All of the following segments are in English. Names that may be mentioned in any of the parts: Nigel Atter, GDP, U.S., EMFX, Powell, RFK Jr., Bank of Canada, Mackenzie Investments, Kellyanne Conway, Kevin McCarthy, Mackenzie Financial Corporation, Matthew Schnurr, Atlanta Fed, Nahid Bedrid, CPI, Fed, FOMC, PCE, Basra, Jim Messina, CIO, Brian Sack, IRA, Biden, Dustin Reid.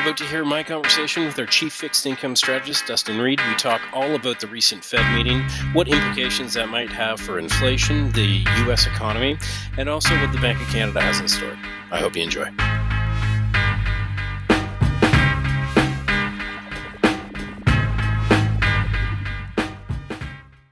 You're about to hear my conversation with our chief fixed income strategist, Dustin Reid. We talk all about the recent Fed meeting, what implications that might have for inflation, the U.S. economy, and also what the Bank of Canada has in store. I hope you enjoy.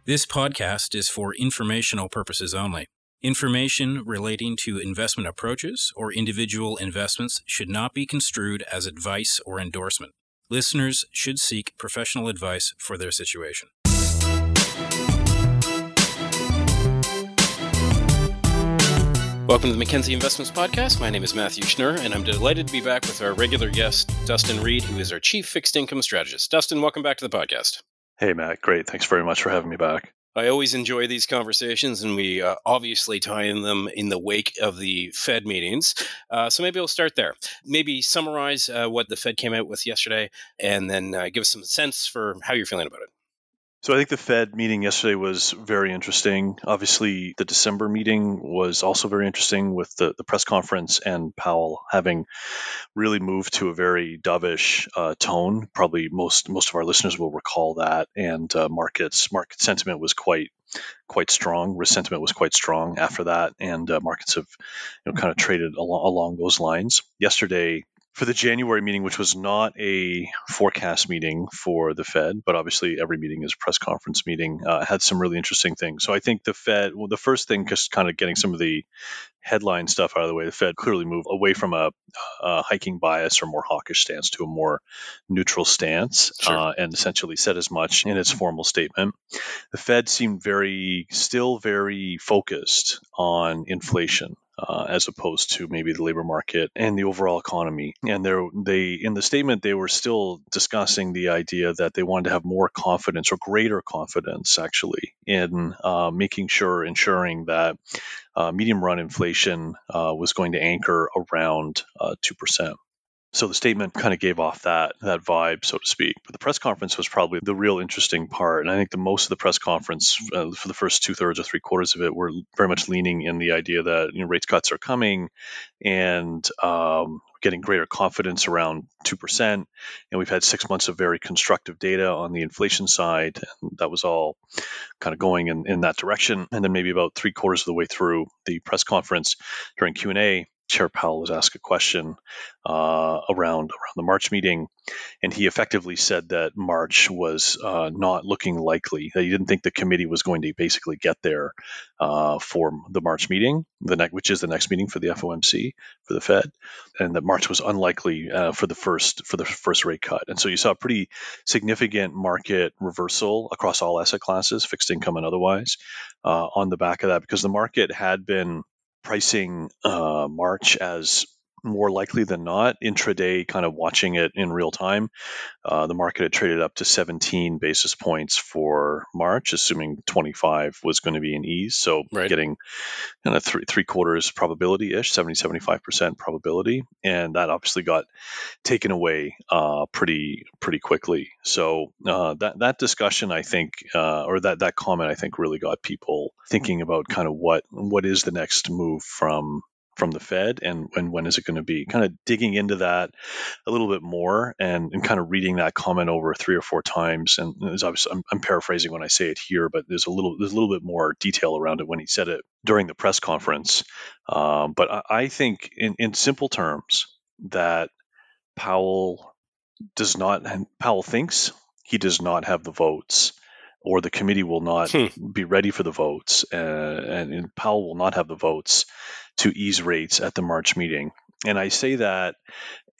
This podcast is for informational purposes only. Information relating to investment approaches or individual investments should not be construed as advice or endorsement. Listeners should seek professional advice for their situation. Welcome to the Mackenzie Investments Podcast. My name is Matthew Schnurr, and I'm delighted to be back with our regular guest, Dustin Reid, who is our Chief Fixed Income Strategist. Dustin, welcome back to the podcast. Hey, Matt. Great. Thanks very much for having me back. I always enjoy these conversations, and we obviously tie in them in the wake of the Fed meetings. So maybe we'll start there. Maybe summarize what the Fed came out with yesterday, and then give us some sense for how you're feeling about it. So I think the Fed meeting yesterday was very interesting. Obviously, the December meeting was also very interesting with the press conference and Powell having really moved to a very dovish tone. Probably most of our listeners will recall that. And market sentiment was quite strong. Risk sentiment was quite strong after that. And markets have kind of traded along those lines. Yesterday, for the January meeting, which was not a forecast meeting for the Fed, but obviously every meeting is a press conference meeting, had some really interesting things. So I think the Fed, well, the first thing, just kind of getting some of the headline stuff out of the way, the Fed clearly moved away from a hiking bias or more hawkish stance to a more neutral stance, sure, and essentially said as much in its formal statement. The Fed seemed still very focused on inflation, as opposed to maybe the labor market and the overall economy. And in the statement, they were still discussing the idea that they wanted to have more confidence, or greater confidence, actually, in ensuring that medium-run inflation was going to anchor around 2%. So the statement kind of gave off that vibe, so to speak. But the press conference was probably the real interesting part. And I think the most of the press conference, for the first two-thirds or three-quarters of it, were very much leaning in the idea that rates cuts are coming and getting greater confidence around 2%. And we've had 6 months of very constructive data on the inflation side. And that was all kind of going in that direction. And then maybe about three-quarters of the way through the press conference, during Q&A, Chair Powell was asked a question around the March meeting, and he effectively said that March was not looking likely, that he didn't think the committee was going to basically get there for the March meeting, which is the next meeting for the FOMC, for the Fed, and that March was unlikely for the first rate cut. And so you saw a pretty significant market reversal across all asset classes, fixed income and otherwise, on the back of that, because the market had been pricing March as more likely than not, intraday, kind of watching it in real time. The market had traded up to 17 basis points for March, assuming 25 was going to be an ease. So right, getting three quarters probability-ish, 70-75% probability. And that obviously got taken away pretty quickly. So that discussion, I think, or that comment, I think, really got people thinking about kind of what is the next move from the Fed, and when is it going to be? Kind of digging into that a little bit more and kind of reading that comment over three or four times. And I'm paraphrasing when I say it here, but there's a little bit more detail around it when he said it during the press conference. But I think in simple terms that Powell thinks he does not have the votes, or the committee will not be ready for the votes, and Powell will not have the votes to ease rates at the March meeting. And I say that,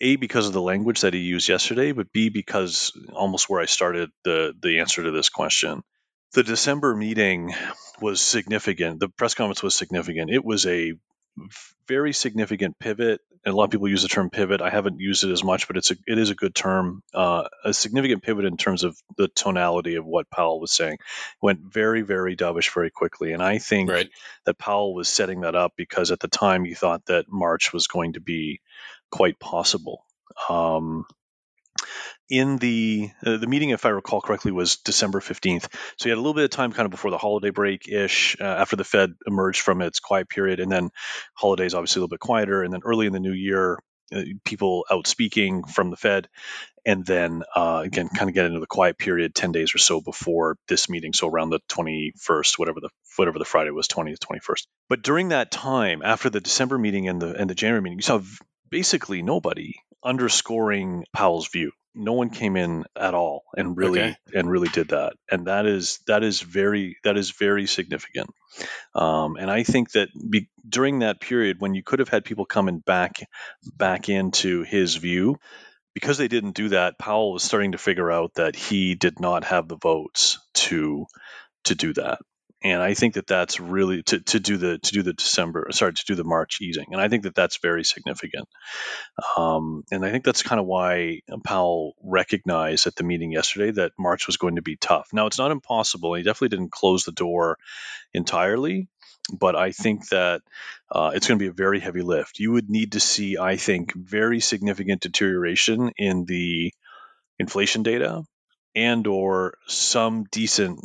A, because of the language that he used yesterday, but B, because almost where I started the answer to this question. The December meeting was significant. The press conference was significant. It was a very significant pivot. And a lot of people use the term pivot. I haven't used it as much, but it is a good term. A significant pivot in terms of the tonality of what Powell was saying. It went very, very dovish very quickly. And I think that Powell was setting that up because at the time he thought that March was going to be quite possible. In the meeting, if I recall correctly, was December 15th. So you had a little bit of time kind of before the holiday break-ish, after the Fed emerged from its quiet period, and then holidays obviously a little bit quieter. And then early in the new year, people out speaking from the Fed, and then again, kind of get into the quiet period 10 days or so before this meeting. So around the 21st, whatever the Friday was, 20th, 21st. But during that time, after the December meeting and the January meeting, you saw basically nobody underscoring Powell's view. No one came in at all and really did that. And that is very significant. And I think that during that period when you could have had people coming back into his view, because they didn't do that, Powell was starting to figure out that he did not have the votes to do that. And I think that that's really to do the March easing, and I think that that's very significant. And I think that's kind of why Powell recognized at the meeting yesterday that March was going to be tough. Now, it's not impossible. He definitely didn't close the door entirely, but I think that it's going to be a very heavy lift. You would need to see, I think, very significant deterioration in the inflation data, and or some decent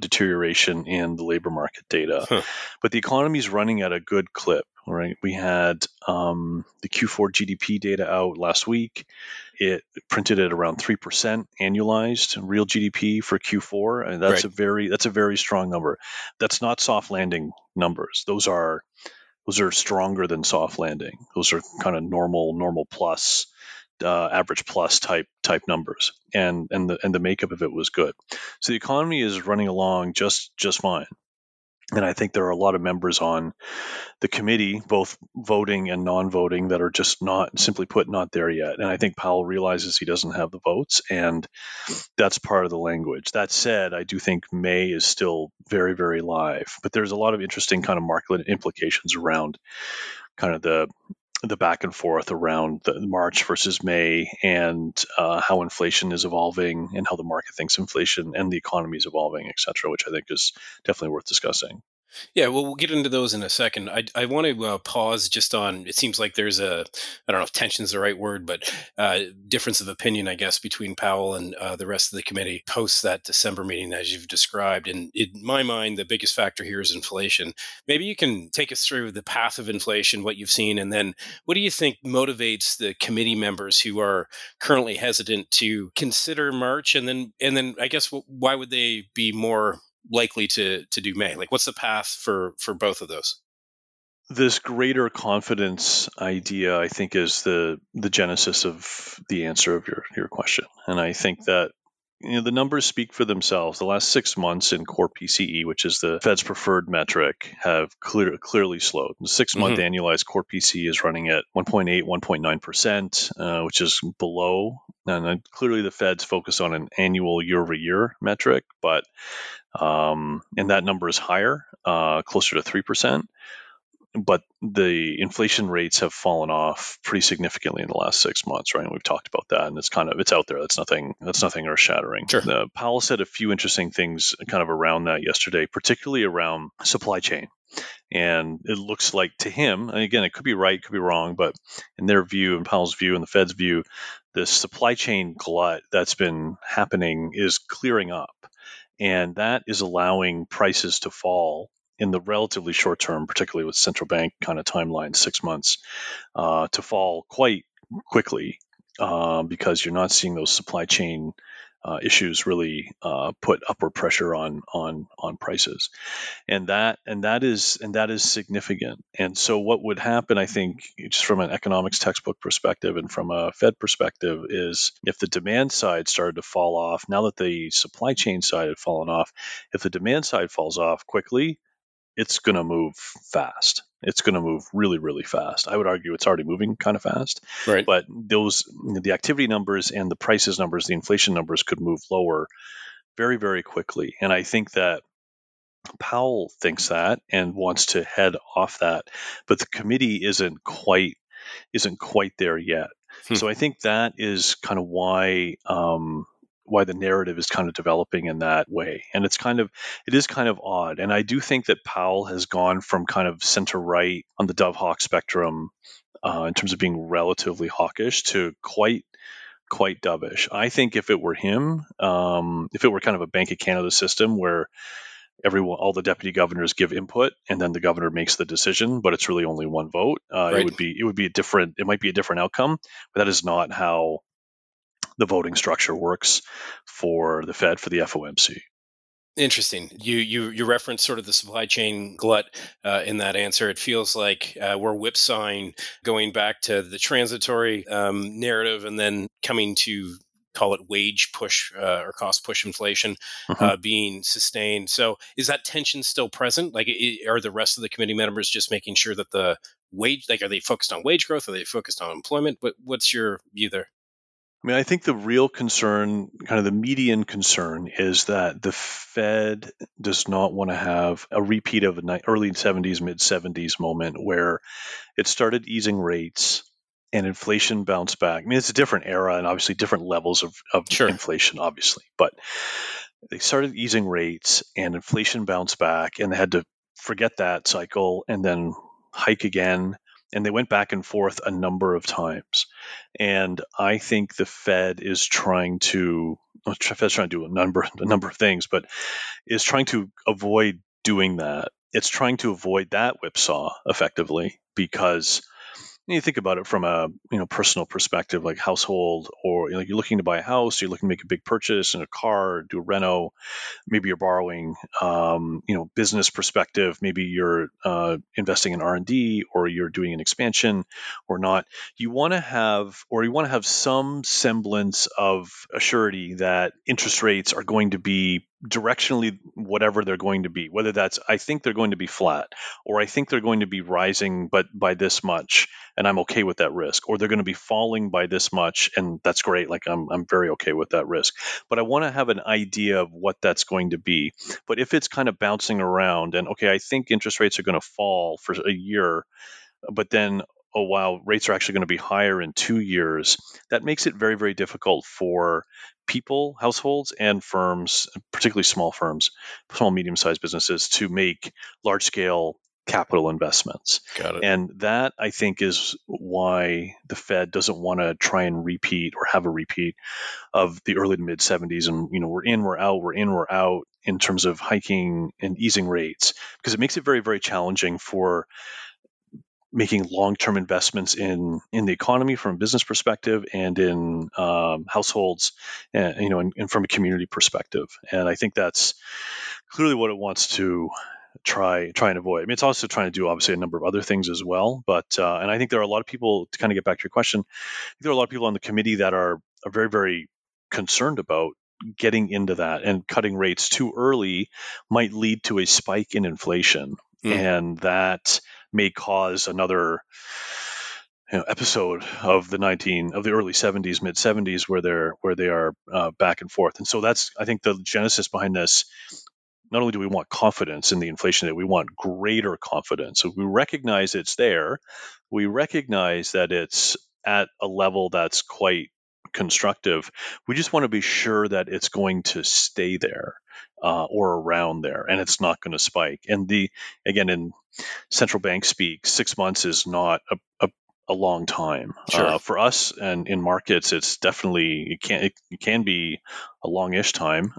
deterioration in the labor market data. But the economy is running at a good clip, right? We had the Q4 GDP data out last week. It printed at around 3% annualized real GDP for Q4, and that's a very strong number. That's not soft landing numbers. Those are stronger than soft landing. Those are kind of normal plus. Average plus type numbers, and the makeup of it was good. So the economy is running along just fine. And I think there are a lot of members on the committee, both voting and non-voting, that are just not, simply put, not there yet. And I think Powell realizes he doesn't have the votes, and that's part of the language. That said, I do think May is still very, very live, but there's a lot of interesting kind of market implications around kind of the back and forth around the March versus May, and how inflation is evolving and how the market thinks inflation and the economy is evolving, et cetera, which I think is definitely worth discussing. Yeah, well, we'll get into those in a second. I want to pause just on, it seems like there's I don't know if tension's the right word, but difference of opinion, I guess, between Powell and the rest of the committee post that December meeting, as you've described. And in my mind, the biggest factor here is inflation. Maybe you can take us through the path of inflation, what you've seen, and then what do you think motivates the committee members who are currently hesitant to consider March? And then I guess, why would they be more likely to do May? Like, what's the path for both of those? This greater confidence idea, I think, is the genesis of the answer of your question. And I think that, you know, the numbers speak for themselves. The last 6 months in core PCE, which is the Fed's preferred metric, have clearly slowed. The 6 month annualized core PCE is running at 1.8, 1.9%, which is below. And clearly the Fed's focused on an annual year over year metric, but and that number is higher, closer to 3%. But the inflation rates have fallen off pretty significantly in the last 6 months, right? And we've talked about that, and it's out there. That's nothing earth shattering. Sure. Powell said a few interesting things kind of around that yesterday, particularly around supply chain. And it looks like to him, and again, it could be right, could be wrong, but in their view, in Powell's view, in the Fed's view, this supply chain glut that's been happening is clearing up. And that is allowing prices to fall in the relatively short term, particularly with central bank kind of timeline, 6 months, to fall quite quickly because you're not seeing those supply chain issues really put upward pressure on prices, and that is significant. And so, what would happen, I think, just from an economics textbook perspective and from a Fed perspective, is if the demand side started to fall off, now that the supply chain side had fallen off, if the demand side falls off quickly, it's going to move fast. It's going to move really, really fast. I would argue it's already moving kind of fast. Right. But the activity numbers and the prices numbers, the inflation numbers could move lower very, very quickly. And I think that Powell thinks that and wants to head off that. But the committee isn't quite there yet. So I think that is kind of why the narrative is kind of developing in that way. And it is kind of odd. And I do think that Powell has gone from kind of center right on the Dove Hawk spectrum in terms of being relatively hawkish to quite dovish. I think if it were him, if it were kind of a Bank of Canada system where all the deputy governors give input, and then the governor makes the decision. But it's really only one vote. Right. It would be it might be a different outcome, but that is not how the voting structure works for the Fed, for the FOMC. Interesting. You referenced sort of the supply chain glut in that answer. It feels like we're whipsawing, going back to the transitory narrative and then coming to call it wage push or cost push inflation being sustained. So is that tension still present? Like, are the rest of the committee members just making sure that the wage, like, are they focused on wage growth? Are they focused on employment? What's your view there? I mean, I think the real concern, kind of the median concern, is that the Fed does not want to have a repeat of an early 70s, mid 70s moment where it started easing rates and inflation bounced back. I mean, it's a different era and obviously different levels of sure. inflation, obviously. But they started easing rates and inflation bounced back, and they had to forget that cycle and then hike again. And they went back and forth a number of times. And I think the Fed is trying to do a number of things, but is trying to avoid doing that. It's trying to avoid that whipsaw effectively, because you think about it from a personal perspective, like household, or you're looking to buy a house, you're looking to make a big purchase in a car, do a reno, maybe you're borrowing, business perspective, maybe you're investing in R&D, or you're doing an expansion or not. You want to have some semblance of a surety that interest rates are going to be directionally whatever they're going to be, whether that's I think they're going to be flat, or I think they're going to be rising but by this much and I'm okay with that risk, or they're going to be falling by this much and that's great, like I'm very okay with that risk, but I want to have an idea of what that's going to be. But if it's kind of bouncing around and okay, I think interest rates are going to fall for a year, but then oh wow, rates are actually going to be higher in 2 years, that makes it very, very difficult for people, households, and firms, particularly small firms, small, medium-sized businesses, to make large-scale capital investments. Got it. And that, I think, is why the Fed doesn't want to try and repeat or have a repeat of the early to mid-70s. And, we're in, we're out in terms of hiking and easing rates, because it makes it very, very challenging for making long-term investments in the economy from a business perspective, and in households, and, and from a community perspective. And I think that's clearly what it wants to try and avoid. I mean, it's also trying to do obviously a number of other things as well. But and I think there are a lot of people, to kind of get back to your question, there are a lot of people on the committee that are very, very concerned about getting into that, and cutting rates too early might lead to a spike in inflation. Mm. And that may cause another episode of the early 70s, mid 70s, where they are back and forth. And so that's, I think, the genesis behind this. Not only do we want confidence in the inflation rate, we want greater confidence. So we recognize it's there. We recognize that it's at a level that's quite constructive. We just want to be sure that it's going to stay there or around there, and it's not going to spike. And in central bank speak, 6 months is not a long time. Sure. For us, and in markets, it's definitely it can be a longish time,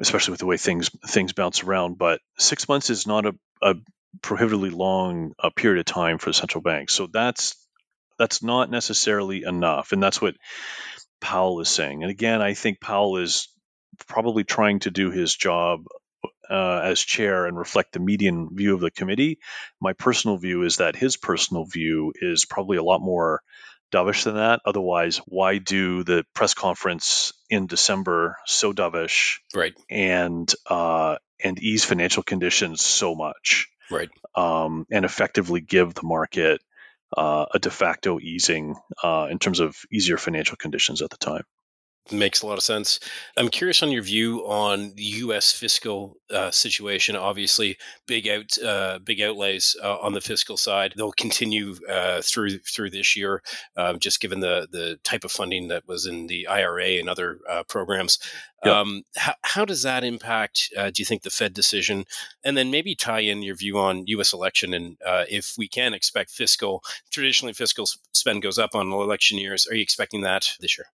especially with the way things bounce around. But 6 months is not a prohibitively long period of time for the central bank. So that's not necessarily enough. And that's what Powell is saying. And again, I think Powell is probably trying to do his job as chair and reflect the median view of the committee. My personal view is that his personal view is probably a lot more dovish than that. Otherwise, why do the press conference in December so dovish, right, and ease financial conditions so much, right, and effectively give the market a de facto easing in terms of easier financial conditions at the time? Makes a lot of sense. I'm curious on your view on the U.S. fiscal situation. Obviously, big outlays on the fiscal side. They'll continue through this year, just given the type of funding that was in the IRA and other programs. Yep. How does that impact, do you think, the Fed decision? And then maybe tie in your view on U.S. election, and if we can expect traditionally fiscal spend goes up on election years. Are you expecting that this year?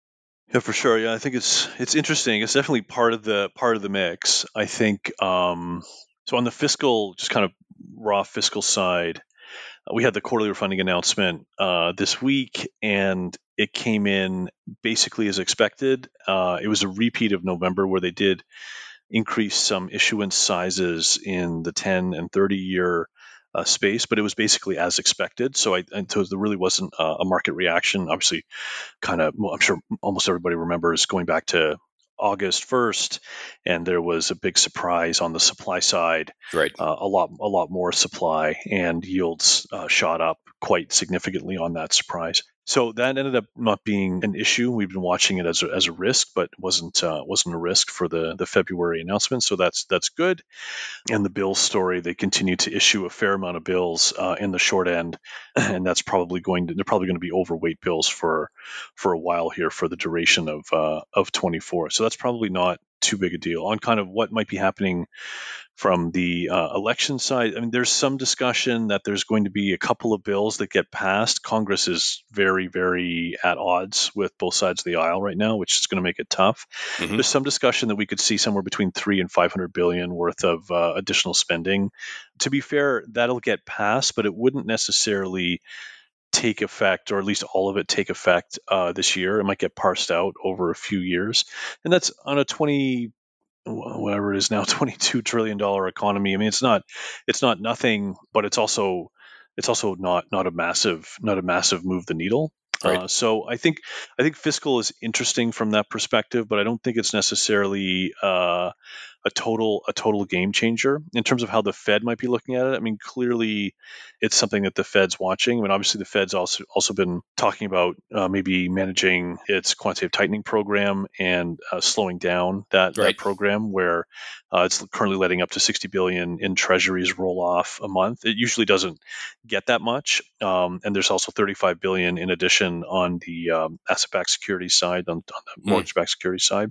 Yeah, for sure. Yeah, I think it's interesting. It's definitely part of the mix. I think so on the fiscal, just kind of raw fiscal side, we had the quarterly refunding announcement this week, and it came in basically as expected. It was a repeat of November, where they did increase some issuance sizes in the 10 and 30-year space, but it was basically as expected. So there really wasn't a market reaction. Obviously, I'm sure almost everybody remembers going back to August 1st, and there was a big surprise on the supply side. Right, a lot more supply, and yields shot up quite significantly on that surprise. So that ended up not being an issue. We've been watching it as a risk, but wasn't a risk for the February announcement. So that's good. And the bill story, they continue to issue a fair amount of bills in the short end, and that's they're probably going to be overweight bills for a while here, for the duration of 24. So that's probably not too big a deal. On kind of what might be happening from the election side, I mean, there's some discussion that there's going to be a couple of bills that get passed. Congress is very, very at odds with both sides of the aisle right now, which is going to make it tough. Mm-hmm. There's some discussion that we could see somewhere between $300 and $500 billion worth of additional spending. To be fair, that'll get passed, but it wouldn't necessarily take effect, or at least all of it take effect this year. It might get parsed out over a few years, and that's on a $22 trillion economy. I mean, it's not nothing, but it's also not a massive move the needle. Right. So I think fiscal is interesting from that perspective, but I don't think it's necessarily a total game changer in terms of how the Fed might be looking at it. I mean, clearly, it's something that the Fed's watching. I mean, obviously, the Fed's also been talking about maybe managing its quantitative tightening program and slowing down that program, where it's currently letting up to $60 billion in treasuries roll off a month. It usually doesn't get that much. And there's also $35 billion in addition on the asset-backed security side, on the mortgage-backed security side.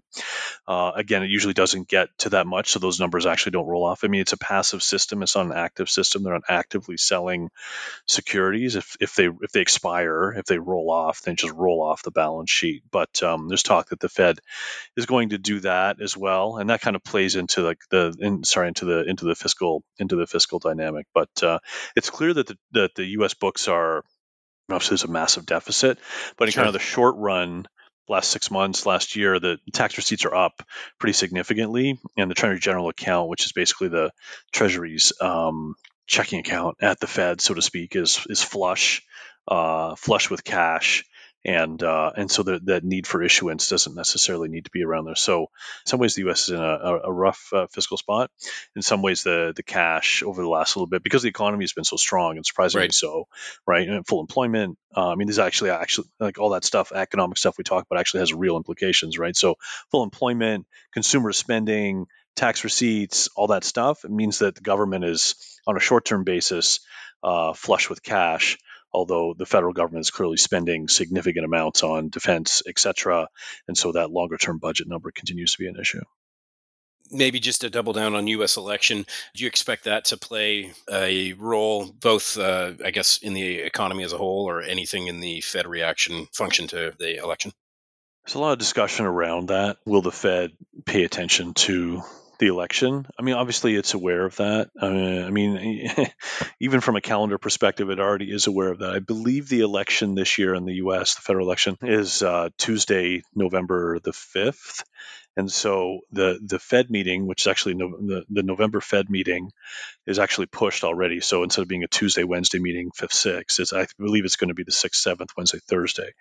Again, it usually doesn't get to that much, so those numbers actually don't roll off. I mean, it's a passive system. It's not an active system. They're not actively selling securities. If they expire, if they roll off, then just roll off the balance sheet. But there's talk that the Fed is going to do that as well, and that kind of plays into the fiscal dynamic. But it's clear that the U.S. books are, obviously there's a massive deficit, but in kind of the short run, last 6 months, last year, the tax receipts are up pretty significantly, and the Treasury General Account, which is basically the Treasury's checking account at the Fed, so to speak, is flush with cash, and so that need for issuance doesn't necessarily need to be around there. So, in some ways, the U.S. is in a rough fiscal spot. In some ways, the cash over the last little bit, because the economy has been so strong, and surprisingly so, right, and full employment. I mean, there's actually like all that stuff, economic stuff we talk about, actually has real implications, right? So full employment, consumer spending, tax receipts, all that stuff. It means that the government is, on a short-term basis, flush with cash, although the federal government is clearly spending significant amounts on defense, et cetera. And so that longer-term budget number continues to be an issue. Maybe just to double down on U.S. election, do you expect that to play a role both, I guess, in the economy as a whole, or anything in the Fed reaction function to the election? There's a lot of discussion around that. Will the Fed pay attention to the election? I mean, obviously, it's aware of that. I mean, even from a calendar perspective, it already is aware of that. I believe the election this year in the U.S., the federal election, is Tuesday, November the 5th. And so the Fed meeting, which is actually the November Fed meeting, is actually pushed already. So instead of being a Tuesday, Wednesday meeting, 5th, 6th, I believe it's going to be the 6th, 7th, Wednesday, Thursday.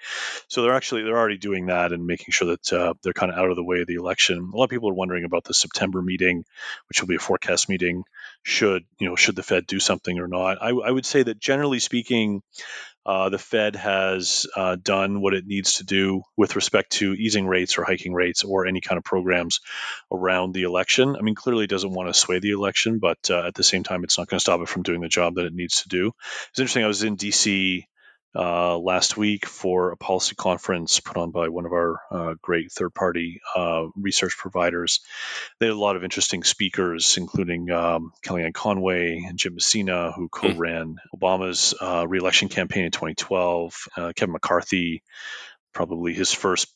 So they're already doing that and making sure that they're kind of out of the way of the election. A lot of people are wondering about the September meeting, which will be a forecast meeting. Should the Fed do something or not? I would say that generally speaking, the Fed has done what it needs to do with respect to easing rates or hiking rates or any kind of programs around the election. I mean, clearly it doesn't want to sway the election, but at the same time, it's not going to stop it from doing the job that it needs to do. It's interesting. I was in D.C. last week for a policy conference put on by one of our great third-party research providers. They had a lot of interesting speakers, including Kellyanne Conway and Jim Messina, who co-ran Obama's re-election campaign in 2012, Kevin McCarthy, probably his first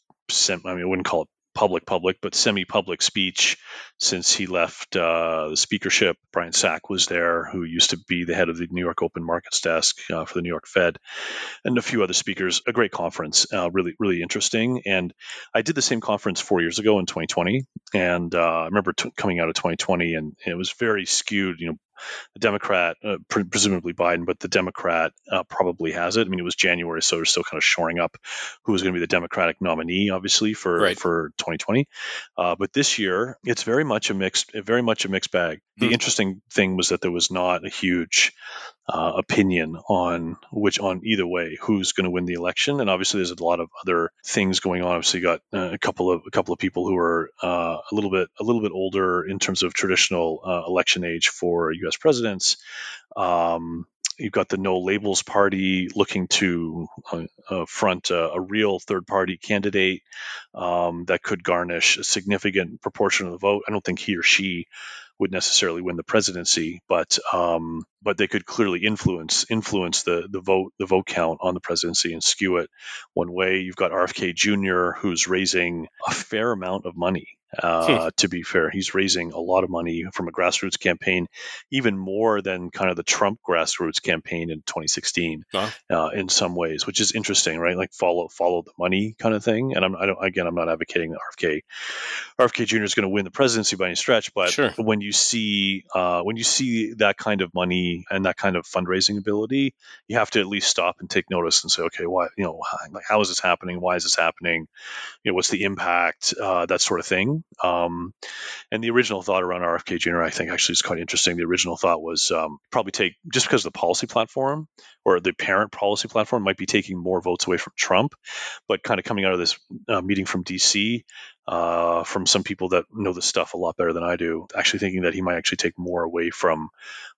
I wouldn't call it public, but semi-public speech since he left the speakership. Brian Sack was there, who used to be the head of the New York Open Markets desk for the New York Fed, and a few other speakers. A great conference, really interesting. And I did the same conference 4 years ago in 2020, and I remember coming out of 2020, and it was very skewed. You know, the Democrat, presumably Biden, but the Democrat probably has it. I mean, it was January, so they're still kind of shoring up who was going to be the Democratic nominee, obviously for 2020. But this year, it's very much a mixed bag. The interesting thing was that there was not a huge opinion on either way who's going to win the election, and obviously there's a lot of other things going on. Obviously, you got a couple of people who are a little bit older in terms of traditional election age for U.S. presidents. You've got the No Labels Party looking to front a real third-party candidate that could garnish a significant proportion of the vote. I don't think he or she would necessarily win the presidency, but they could clearly influence the vote count on the presidency and skew it one way. You've got RFK Jr., who's raising a fair amount of money. To be fair, he's raising a lot of money from a grassroots campaign, even more than kind of the Trump grassroots campaign in 2016. In some ways, which is interesting, right? Like follow the money kind of thing. And I'm not advocating that RFK Jr. is going to win the presidency by any stretch, but when you see that kind of money and that kind of fundraising ability, you have to at least stop and take notice and say, okay, why? You know, like how is this happening? Why is this happening? You know, what's the impact? That sort of thing. And the original thought around RFK Jr., I think, actually is quite interesting. The original thought was probably take, just because of the policy platform or the parent policy platform might be taking more votes away from Trump, but kind of coming out of this meeting from DC, from some people that know this stuff a lot better than I do, actually thinking that he might actually take more away from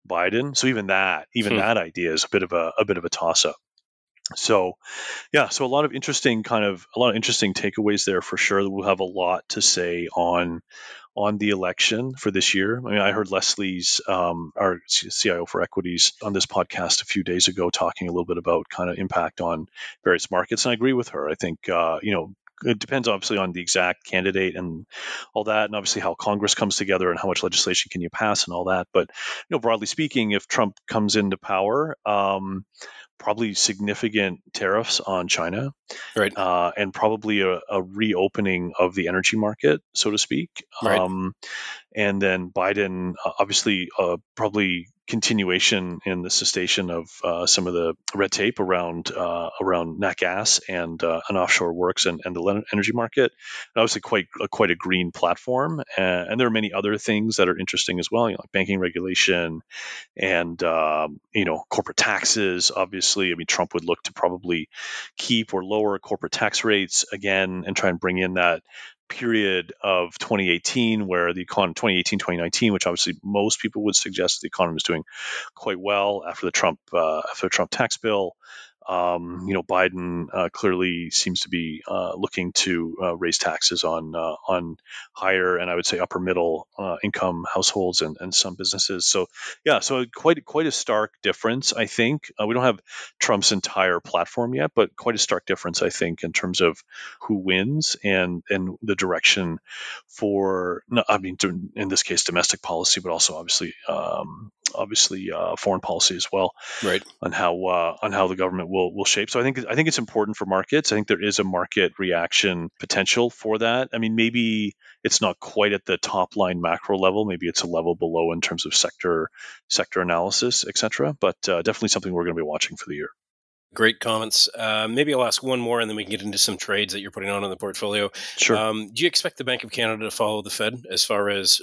Biden. So even that idea is a bit of a toss up. So, yeah, so a lot of interesting takeaways there for sure. We'll have a lot to say on the election for this year. I mean, I heard Leslie's, our CIO for equities, on this podcast a few days ago talking a little bit about kind of impact on various markets, and I agree with her. I think it depends obviously on the exact candidate and all that, and obviously how Congress comes together and how much legislation can you pass and all that. But broadly speaking, if Trump comes into power, probably significant tariffs on China, right? And probably a reopening of the energy market, so to speak. Right. And then Biden, obviously, probably continuation in the cessation of some of the red tape around nat gas and offshore works and the energy market. And obviously, quite a green platform. And there are many other things that are interesting as well, like banking regulation and corporate taxes. Obviously, I mean, Trump would look to probably keep or lower corporate tax rates again and try and bring in that period of 2018 where 2019, which obviously most people would suggest the economy is doing quite well after the Trump tax bill. Biden clearly seems to be looking to raise taxes on higher and I would say upper middle income households and some businesses. So yeah, so quite a stark difference, I think. We don't have Trump's entire platform yet, but quite a stark difference, I think, in terms of who wins and the direction for, in this case, domestic policy, but also obviously foreign policy as well, right? On how the government will shape. So I think it's important for markets. I think there is a market reaction potential for that. I mean, maybe it's not quite at the top line macro level. Maybe it's a level below in terms of sector analysis, etc. But definitely something we're going to be watching for the year. Great comments. Maybe I'll ask one more and then we can get into some trades that you're putting on in the portfolio. Sure. Do you expect the Bank of Canada to follow the Fed as far as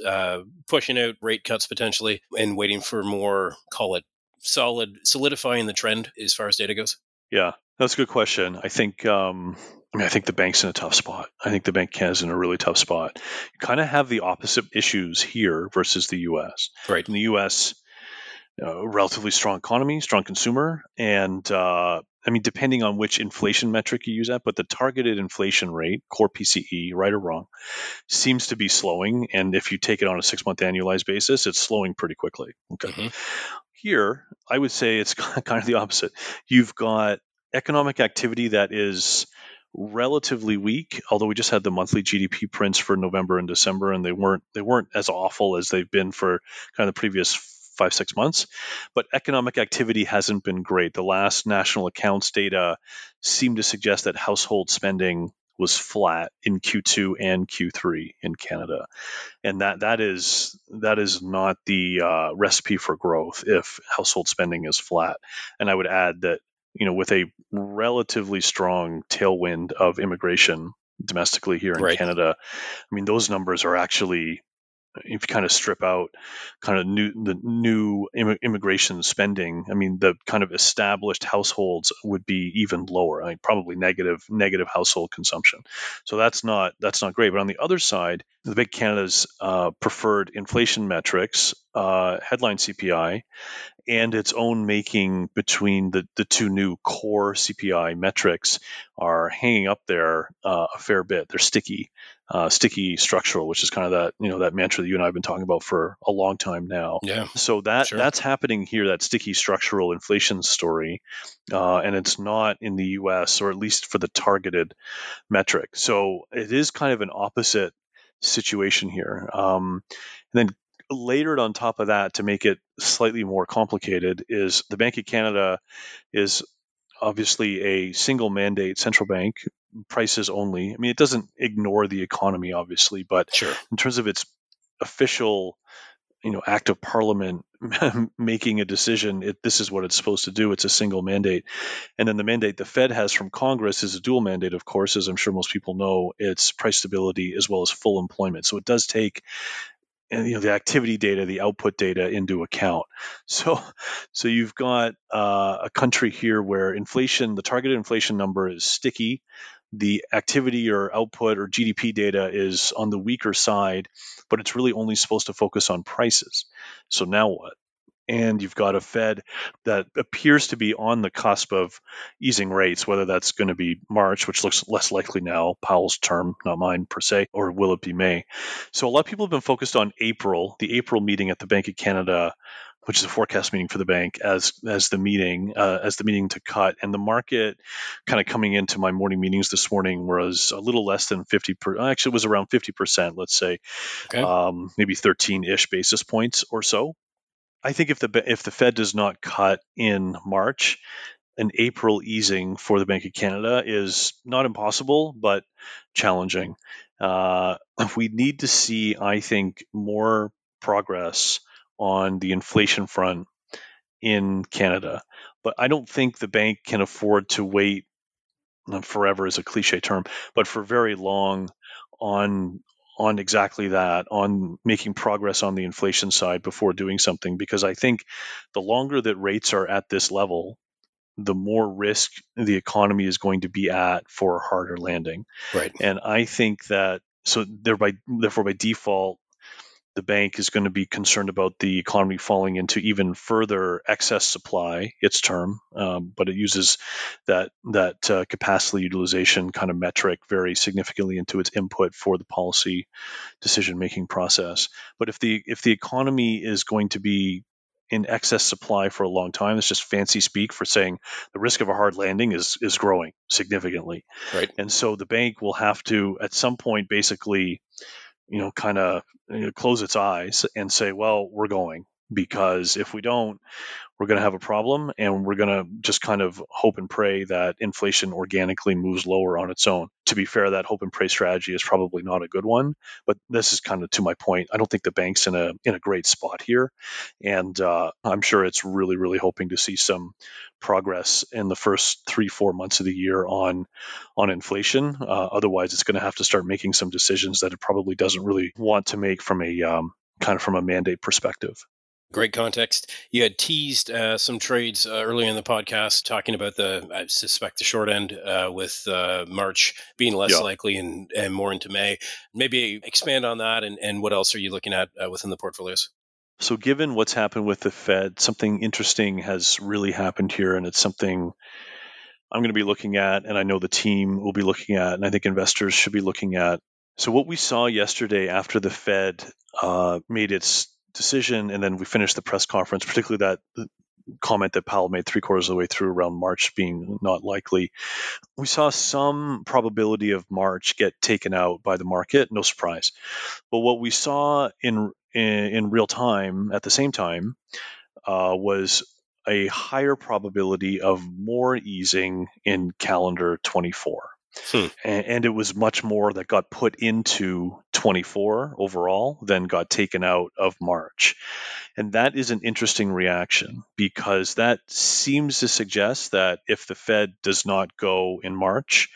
pushing out rate cuts potentially and waiting for more, call it solidifying the trend as far as data goes? Yeah, that's a good question. I think the bank's in a tough spot. I think the Bank of Canada's in a really tough spot. You kind of have the opposite issues here versus the U.S. Right. In the U.S., relatively strong economy, strong consumer, and depending on which inflation metric you use at, but the targeted inflation rate, core PCE, right or wrong, seems to be slowing. And if you take it on a 6-month annualized basis, it's slowing pretty quickly. Okay. Mm-hmm. Here, I would say it's kind of the opposite. You've got economic activity that is relatively weak, although we just had the monthly GDP prints for November and December, and they weren't as awful as they've been for kind of the previous 5-6 months, but economic activity hasn't been great. The last national accounts data seemed to suggest that household spending was flat in Q2 and Q3 in Canada, and that is not the recipe for growth if household spending is flat. And I would add that, you know, with a relatively strong tailwind of immigration domestically here in right. Canada, I mean, those numbers are actually, if you kind of strip out kind of the new immigration spending, I mean, the kind of established households would be even lower. I mean, probably negative household consumption. So that's not great. But on the other side, the Bank of Canada's preferred inflation metrics, headline CPI, and its own making between the two new core CPI metrics are hanging up there a fair bit. They're sticky structural, which is kind of that mantra that you and I have been talking about for a long time now. Yeah. So that's happening here, that sticky structural inflation story, and it's not in the U.S., or at least for the targeted metric. So it is kind of an opposite situation here. And then layered on top of that, to make it slightly more complicated, is the Bank of Canada is obviously a single mandate central bank, prices only. I mean, it doesn't ignore the economy, obviously, but sure. In terms of its official, you know, act of parliament making a decision, this is what it's supposed to do. It's a single mandate. And then the mandate the Fed has from Congress is a dual mandate, of course, as I'm sure most people know. It's price stability as well as full employment. So it does take, and, you know, the activity data, the output data into account. So you've got a country here where inflation, the targeted inflation number, is sticky. The activity or output or GDP data is on the weaker side, but it's really only supposed to focus on prices. So now what? And you've got a Fed that appears to be on the cusp of easing rates, whether that's going to be March, which looks less likely now, Powell's term, not mine per se, or will it be May? So a lot of people have been focused on the April meeting at the Bank of Canada, which is a forecast meeting for the bank, as the meeting to cut. And the market, kind of coming into my morning meetings this morning, was a little less than 50%. Actually, it was around 50%, let's say, okay. Maybe 13-ish basis points or so. I think if the Fed does not cut in March, an April easing for the Bank of Canada is not impossible, but challenging. We need to see, I think, more progress on the inflation front in Canada. But I don't think the bank can afford to wait forever, is a cliche term, but for very long on exactly that, on making progress on the inflation side before doing something, because I think the longer that rates are at this level, the more risk the economy is going to be at for a harder landing. Right. And I think that, so therefore by default, the bank is going to be concerned about the economy falling into even further excess supply, its term, but it uses that capacity utilization kind of metric very significantly into its input for the policy decision-making process. But if the economy is going to be in excess supply for a long time, it's just fancy speak for saying the risk of a hard landing is growing significantly. Right. And so the bank will have to, at some point, basically, you know, kind of close its eyes and say, well, we're going, because if we don't, we're going to have a problem, and we're going to just kind of hope and pray that inflation organically moves lower on its own. To be fair, that hope and pray strategy is probably not a good one, but this is kind of to my point. I don't think the bank's in a great spot here, and I'm sure it's really, really hoping to see some progress in the first 3-4 months of the year on inflation. Otherwise, it's going to have to start making some decisions that it probably doesn't really want to make from a kind of from a mandate perspective. Great context. You had teased some trades earlier in the podcast, talking about I suspect the short end with March being less likely and more into May. Maybe expand on that, and what else are you looking at within the portfolios? So given what's happened with the Fed, something interesting has really happened here, and it's something I'm going to be looking at, and I know the team will be looking at, and I think investors should be looking at. So what we saw yesterday after the Fed made its decision, and then we finished the press conference, particularly that comment that Powell made three-quarters of the way through around March being not likely. We saw some probability of March get taken out by the market, no surprise. But what we saw in real time at the same time was a higher probability of more easing in calendar 24. And it was much more that got put into 24 overall than got taken out of March. And that is an interesting reaction because that seems to suggest that if the Fed does not go in March,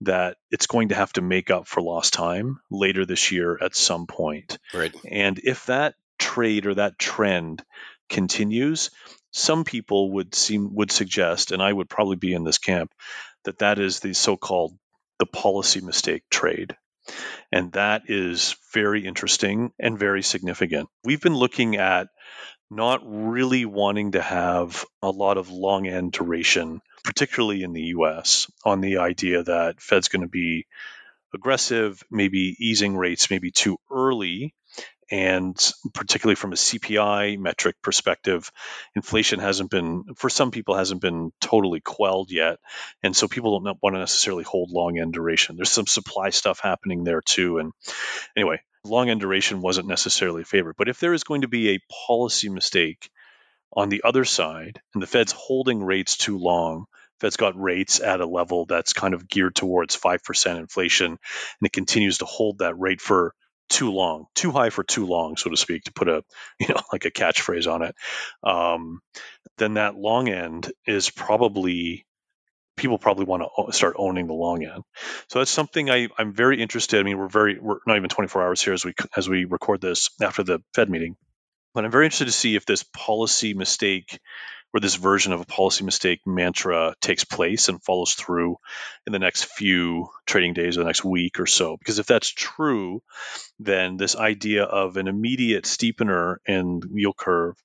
that it's going to have to make up for lost time later this year at some point. Right. And if that trade or that trend continues, some people would suggest, and I would probably be in this camp, that is the so-called the policy mistake trade. And that is very interesting and very significant. We've been looking at not really wanting to have a lot of long end duration, particularly in the US, on the idea that Fed's going to be aggressive, maybe easing rates maybe too early. And particularly from a CPI metric perspective, inflation hasn't been totally quelled yet. And so people don't want to necessarily hold long end duration. There's some supply stuff happening there too. And anyway, long end duration wasn't necessarily a favorite. But if there is going to be a policy mistake on the other side and the Fed's holding rates too long, Fed's got rates at a level that's kind of geared towards 5% inflation, and it continues to hold that rate for too long, too high for too long, so to speak, to put a, like a catchphrase on it, then that long end is people probably want to start owning the long end. So that's something I'm very interested. I mean, we're not even 24 hours here as we record this after the Fed meeting, but I'm very interested to see if this policy mistake or this version of a policy mistake mantra takes place and follows through in the next few trading days or the next week or so. Because if that's true, then this idea of an immediate steepener in the yield curve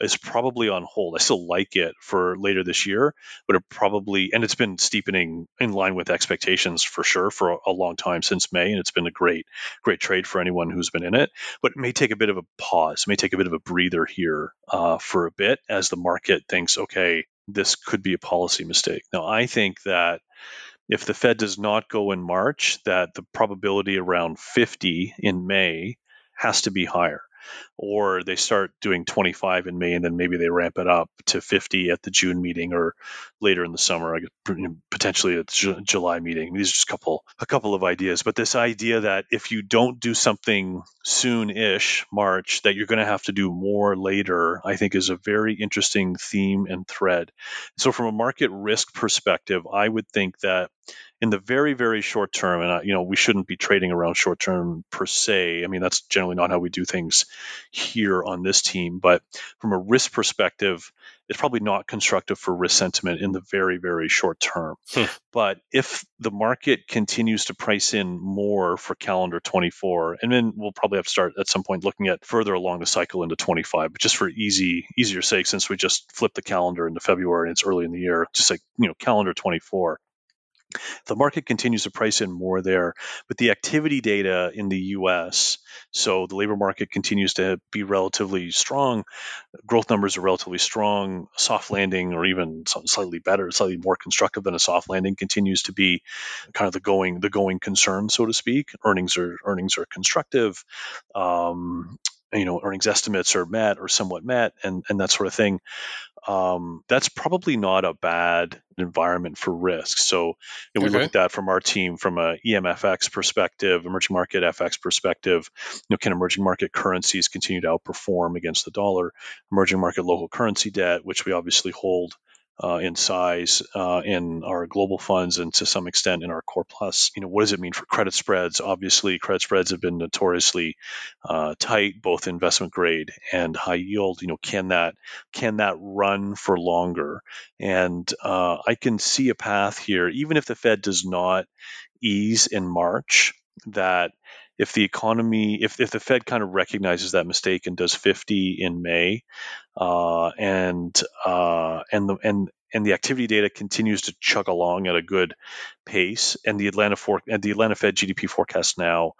is probably on hold. I still like it for later this year, but it's been steepening in line with expectations for sure for a long time since May, and it's been a great, great trade for anyone who's been in it. But it may take a bit of a pause, may take a bit of a breather here for a bit as the market thinks, okay, this could be a policy mistake. Now, I think that if the Fed does not go in March, that the probability around 50 in May has to be higher. Or they start doing 25 in May, and then maybe they ramp it up to 50 at the June meeting or later in the summer, potentially at the July meeting. These are just a couple of ideas. But this idea that if you don't do something soon-ish, March, that you're going to have to do more later, I think is a very interesting theme and thread. So from a market risk perspective, I would think that in the very, very short term, and we shouldn't be trading around short term per se. I mean, that's generally not how we do things here on this team. But from a risk perspective, it's probably not constructive for risk sentiment in the very, very short term. But if the market continues to price in more for calendar 24, and then we'll probably have to start at some point looking at further along the cycle into 25. But just for easier sake, since we just flipped the calendar into February and it's early in the year, just like calendar 24. The market continues to price in more there, but the activity data in the U.S., so the labor market continues to be relatively strong, growth numbers are relatively strong, soft landing or even slightly better, slightly more constructive than a soft landing continues to be kind of the going concern, so to speak. Earnings are constructive. Earnings estimates are met or somewhat met and that sort of thing. That's probably not a bad environment for risk. So we look at that from our team from a EMFX perspective, emerging market FX perspective. Can emerging market currencies continue to outperform against the dollar? Emerging market local currency debt, which we obviously hold in size in our global funds and to some extent in our core plus. What does it mean for credit spreads? Obviously, credit spreads have been notoriously tight, both investment grade and high yield. Can that run for longer? And I can see a path here, even if the Fed does not ease in March, that if the economy, if the Fed kind of recognizes that mistake and does 50 in May, and the activity data continues to chug along at a good pace, and the Atlanta Fed GDP forecast now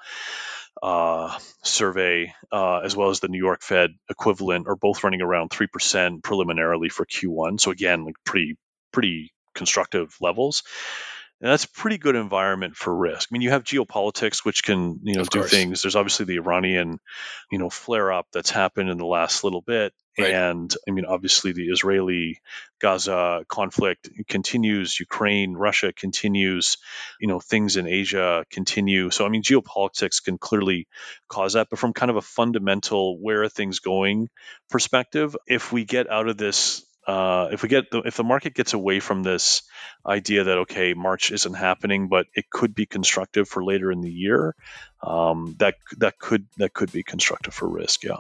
survey, as well as the New York Fed equivalent, are both running around 3% preliminarily for Q1. So again, like pretty constructive levels. And that's a pretty good environment for risk. I mean, you have geopolitics, which can, do things. There's obviously the Iranian, flare up that's happened in the last little bit. Right. And I mean, obviously the Israeli-Gaza conflict continues, Ukraine, Russia continues, things in Asia continue. So, I mean, geopolitics can clearly cause that. But from kind of a fundamental, where are things going perspective, if we get out of this, if the market gets away from this idea that, okay, March isn't happening, but it could be constructive for later in the year, that could be constructive for risk. Yeah.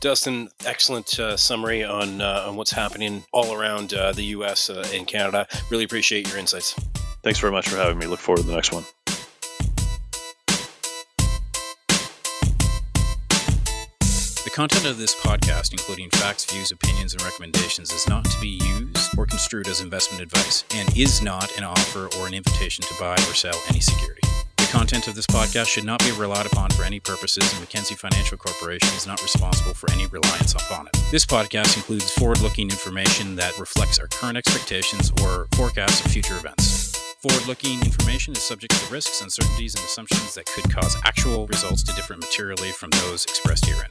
Dustin, excellent summary on what's happening all around the U.S. And Canada. Really appreciate your insights. Thanks very much for having me. Look forward to the next one. The content of this podcast, including facts, views, opinions, and recommendations, is not to be used or construed as investment advice and is not an offer or an invitation to buy or sell any security. The content of this podcast should not be relied upon for any purposes, and Mackenzie Financial Corporation is not responsible for any reliance upon it. This podcast includes forward-looking information that reflects our current expectations or forecasts of future events. Forward-looking information is subject to risks, uncertainties, and assumptions that could cause actual results to differ materially from those expressed herein.